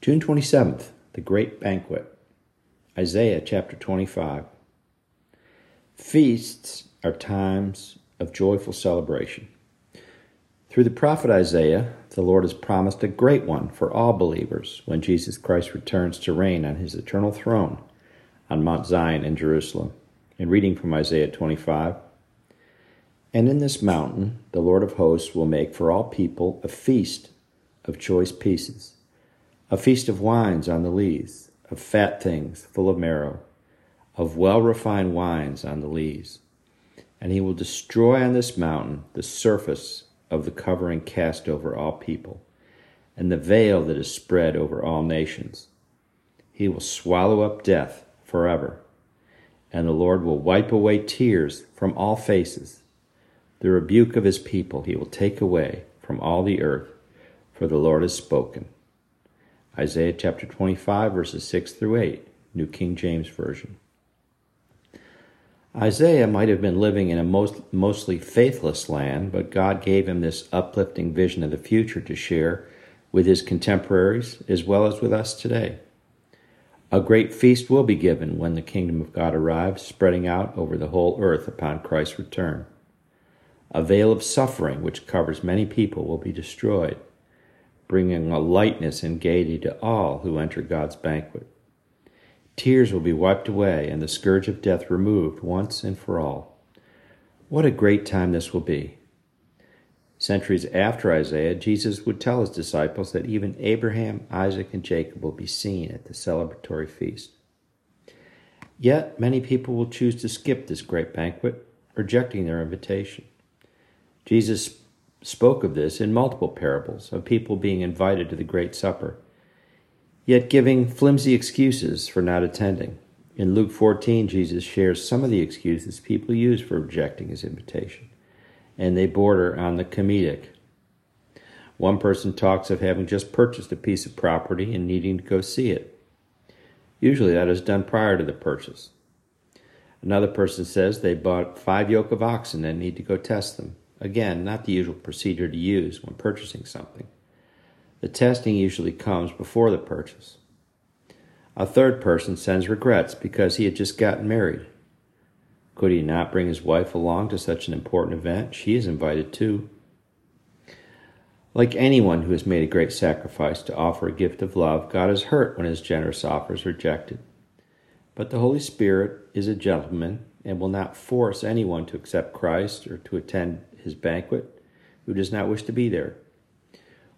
June 27th, the Great Banquet. Isaiah chapter 25. Feasts are times of joyful celebration. Through the prophet Isaiah, the Lord has promised a great one for all believers when Jesus Christ returns to reign on his eternal throne on Mount Zion in Jerusalem. And reading from Isaiah 25, "And in this mountain the Lord of hosts will make for all people a feast of choice pieces, a feast of wines on the lees, of fat things full of marrow, of well-refined wines on the lees. And he will destroy on this mountain the surface of the covering cast over all people, and the veil that is spread over all nations. He will swallow up death forever, and the Lord will wipe away tears from all faces. The rebuke of his people he will take away from all the earth, for the Lord has spoken." Isaiah chapter 25, verses 6 through 8, New King James Version. Isaiah might have been living in a mostly faithless land, but God gave him this uplifting vision of the future to share with his contemporaries as well as with us today. A great feast will be given when the kingdom of God arrives, spreading out over the whole earth upon Christ's return. A veil of suffering which covers many people will be destroyed, bringing a lightness and gaiety to all who enter God's banquet. Tears will be wiped away and the scourge of death removed once and for all. What a great time this will be. Centuries after Isaiah, Jesus would tell his disciples that even Abraham, Isaac, and Jacob will be seen at the celebratory feast. Yet many people will choose to skip this great banquet, rejecting their invitation. Jesus spoke of this in multiple parables of people being invited to the great supper, yet giving flimsy excuses for not attending. In Luke 14, Jesus shares some of the excuses people use for rejecting his invitation, and they border on the comedic. One person talks of having just purchased a piece of property and needing to go see it. Usually that is done prior to the purchase. Another person says they bought 5 yoke of oxen and need to go test them. Again, not the usual procedure to use when purchasing something. The testing usually comes before the purchase. A third person sends regrets because he had just gotten married. Could he not bring his wife along to such an important event? She is invited too. Like anyone who has made a great sacrifice to offer a gift of love, God is hurt when his generous offer is rejected. But the Holy Spirit is a gentleman and will not force anyone to accept Christ or to attend his banquet who does not wish to be there.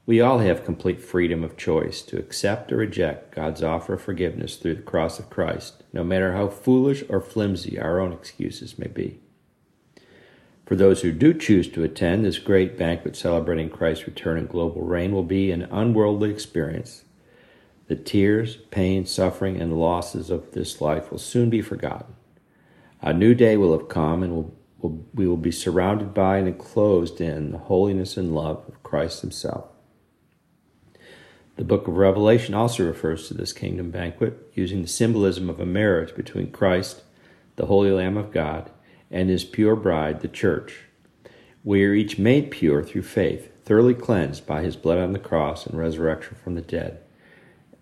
We all have complete freedom of choice to accept or reject God's offer of forgiveness through the cross of Christ, no matter how foolish or flimsy our own excuses may be. For those who do choose to attend, this great banquet celebrating Christ's return and global reign will be an unworldly experience. The tears, pain, suffering, and losses of this life will soon be forgotten. A new day will have come, and we will be surrounded by and enclosed in the holiness and love of Christ himself. The book of Revelation also refers to this kingdom banquet, using the symbolism of a marriage between Christ, the Holy Lamb of God, and his pure bride, the church. We are each made pure through faith, thoroughly cleansed by his blood on the cross and resurrection from the dead.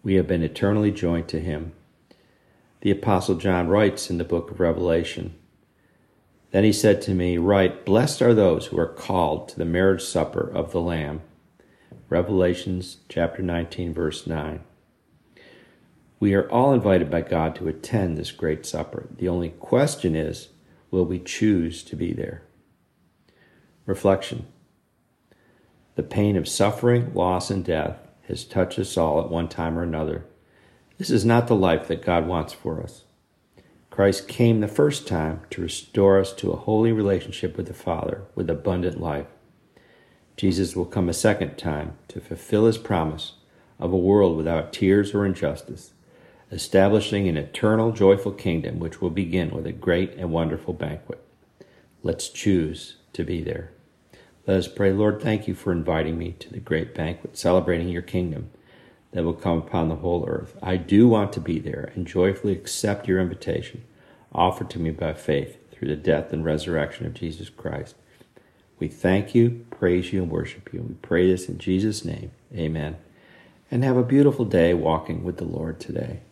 We have been eternally joined to him. The Apostle John writes in the book of Revelation, "Then he said to me, 'Write, blessed are those who are called to the marriage supper of the Lamb.'" Revelations chapter 19, verse 9. We are all invited by God to attend this great supper. The only question is, will we choose to be there? Reflection. The pain of suffering, loss, and death has touched us all at one time or another. This is not the life that God wants for us. Christ came the first time to restore us to a holy relationship with the Father, with abundant life. Jesus will come a second time to fulfill his promise of a world without tears or injustice, establishing an eternal, joyful kingdom which will begin with a great and wonderful banquet. Let's choose to be there. Let us pray. Lord, thank you for inviting me to the great banquet, celebrating your kingdom that will come upon the whole earth. I do want to be there and joyfully accept your invitation offered to me by faith through the death and resurrection of Jesus Christ. We thank you, praise you, and worship you. We pray this in Jesus' name. Amen. and have a beautiful day walking with the Lord today.